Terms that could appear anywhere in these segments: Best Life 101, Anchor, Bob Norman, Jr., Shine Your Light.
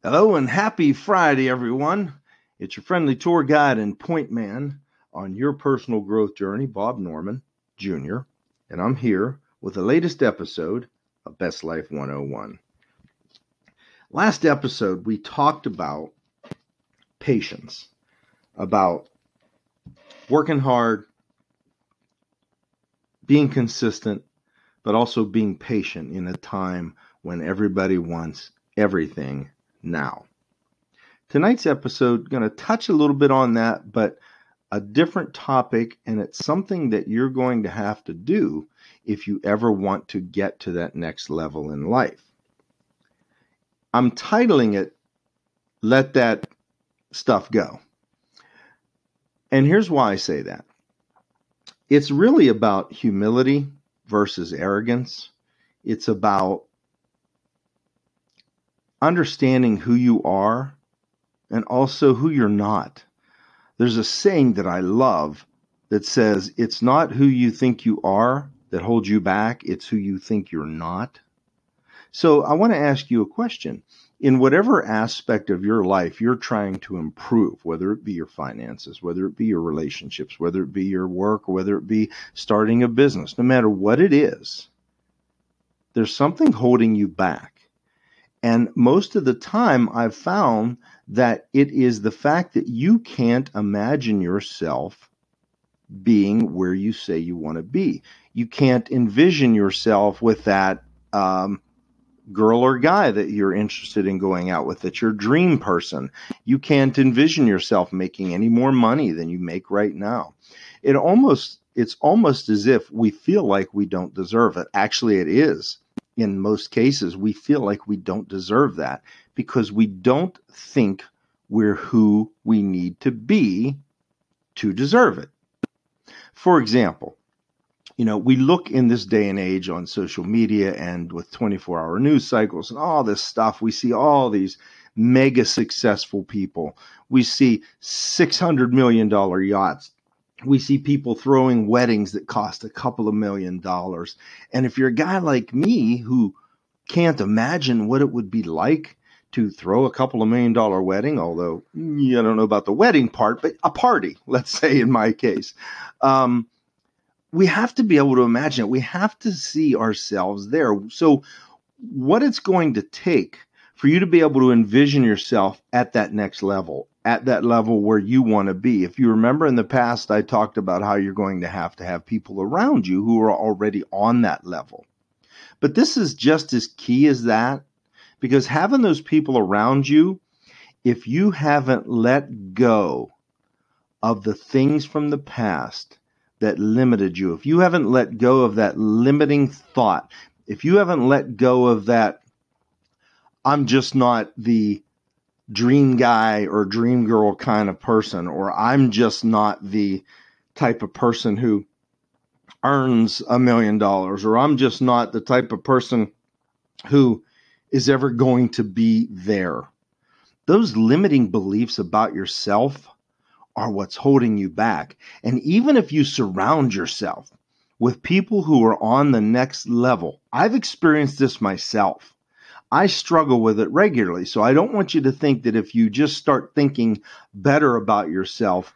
Hello and happy Friday, everyone. It's your friendly tour guide and point man on your personal growth journey, Bob Norman, Jr., and I'm here with the latest episode of Best Life 101. Last episode, we talked about patience, about working hard, being consistent, but also being patient in a time when everybody wants everything now. Tonight's episode, going to touch a little bit on that, but a different topic, and it's something that you're going to have to do if you ever want to get to that next level in life. I'm titling it, Let That Stuff Go. And here's why I say that. It's really about humility versus arrogance. It's about understanding who you are and also who you're not. There's a saying that I love that says, it's not who you think you are that holds you back. It's who you think you're not. So I want to ask you a question. In whatever aspect of your life you're trying to improve, whether it be your finances, whether it be your relationships, whether it be your work, whether it be starting a business, no matter what it is, there's something holding you back. And most of the time I've found that it is the fact that you can't imagine yourself being where you say you want to be. You can't envision yourself with that girl or guy that you're interested in going out with, that's your dream person. You can't envision yourself making any more money than you make right now. It's almost as if we feel like we don't deserve it. Actually, it is. In most cases, we feel like we don't deserve that because we don't think we're who we need to be to deserve it. For example, we look in this day and age on social media and with 24-hour news cycles and all this stuff, we see all these mega successful people. We see $600 million yachts. We see people throwing weddings that cost a couple of $1 million. And if you're a guy like me who can't imagine what it would be like to throw a couple of $1 million wedding, although I don't know about the wedding part, but a party, let's say in my case, we have to be able to imagine it. We have to see ourselves there. So what it's going to take for you to be able to envision yourself at that next level, at that level where you want to be. If you remember in the past, I talked about how you're going to have people around you who are already on that level. But this is just as key as that, because having those people around you, if you haven't let go of the things from the past that limited you, if you haven't let go of that limiting thought, if you haven't let go of that, I'm just not the dream guy or dream girl kind of person, or I'm just not the type of person who earns $1 million, or I'm just not the type of person who is ever going to be there. Those limiting beliefs about yourself are what's holding you back. And even if you surround yourself with people who are on the next level, I've experienced this myself. I struggle with it regularly. So I don't want you to think that if you just start thinking better about yourself,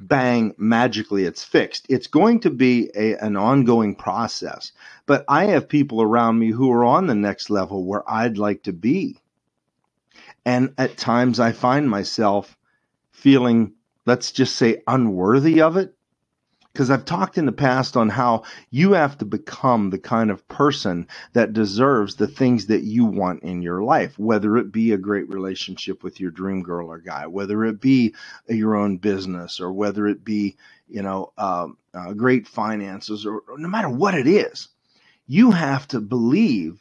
bang, magically it's fixed. It's going to be an ongoing process. But I have people around me who are on the next level where I'd like to be. And at times I find myself feeling, let's just say, unworthy of it. Because I've talked in the past on how you have to become the kind of person that deserves the things that you want in your life, whether it be a great relationship with your dream girl or guy, whether it be your own business, or whether it be, great finances, or no matter what it is, you have to believe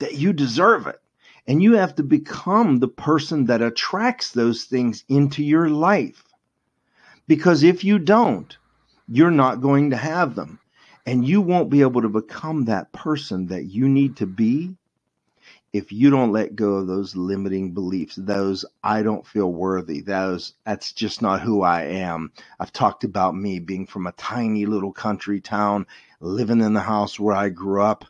that you deserve it. And you have to become the person that attracts those things into your life. Because if you don't, you're not going to have them. And you won't be able to become that person that you need to be if you don't let go of those limiting beliefs, those I don't feel worthy, those that's just not who I am. I've talked about me being from a tiny little country town, living in the house where I grew up.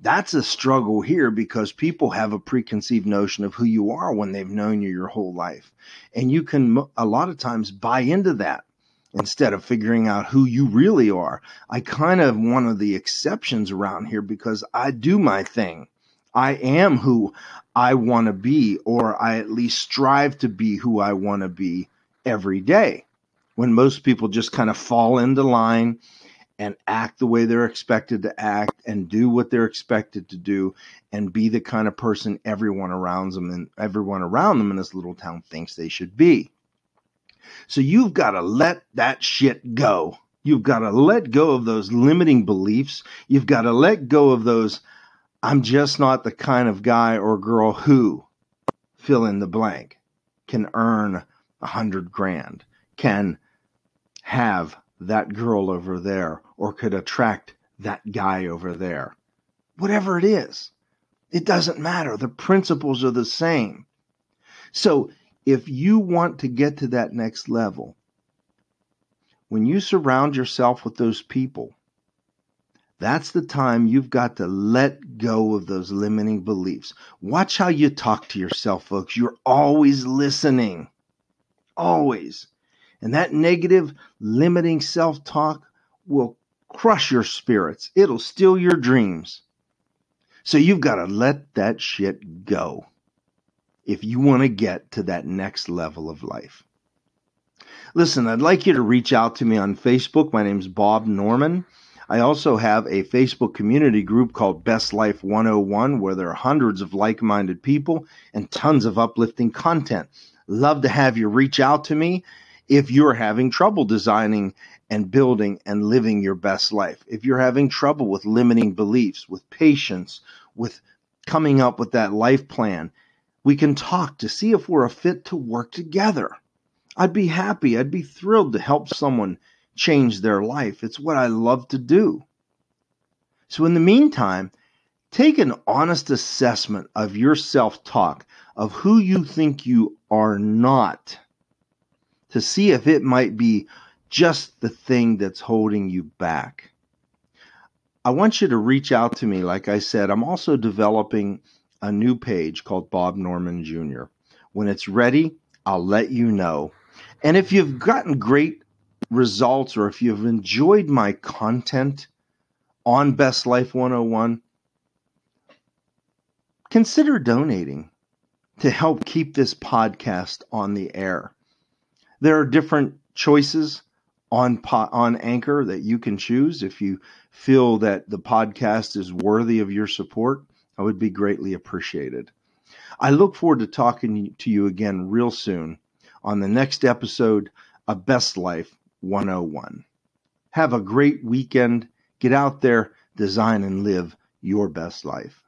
That's a struggle here because people have a preconceived notion of who you are when they've known you your whole life. And you can a lot of times buy into that instead of figuring out who you really are. I kind of one of the exceptions around here because I do my thing. I am who I want to be, or I at least strive to be who I want to be every day, when most people just kind of fall into line and act the way they're expected to act and do what they're expected to do and be the kind of person everyone around them in this little town thinks they should be. So you've got to let that shit go. You've got to let go of those limiting beliefs. You've got to let go of those, I'm just not the kind of guy or girl who, fill in the blank, can earn $100,000, can have that girl over there, or could attract that guy over there. Whatever it is, it doesn't matter. The principles are the same. So if you want to get to that next level, when you surround yourself with those people, that's the time you've got to let go of those limiting beliefs. Watch how you talk to yourself, folks. You're always listening. Always. And that negative, limiting self-talk will crush your spirits. It'll steal your dreams. So you've got to let that shit go if you want to get to that next level of life. Listen, I'd like you to reach out to me on Facebook. My name's Bob Norman. I also have a Facebook community group called Best Life 101, where there are hundreds of like-minded people and tons of uplifting content. Love to have you reach out to me if you're having trouble designing and building and living your best life. If you're having trouble with limiting beliefs, with patience, with coming up with that life plan, we can talk to see if we're a fit to work together. I'd be happy. I'd be thrilled to help someone change their life. It's what I love to do. So in the meantime, take an honest assessment of your self-talk, of who you think you are not, to see if it might be just the thing that's holding you back. I want you to reach out to me. Like I said, I'm also developing a new page called Bob Norman, Jr. When it's ready, I'll let you know. And if you've gotten great results, or if you've enjoyed my content on Best Life 101, consider donating to help keep this podcast on the air. There are different choices on Anchor that you can choose. If you feel that the podcast is worthy of your support, I would be greatly appreciated. I look forward to talking to you again real soon on the next episode of Best Life 101. Have a great weekend. Get out there, design and live your best life.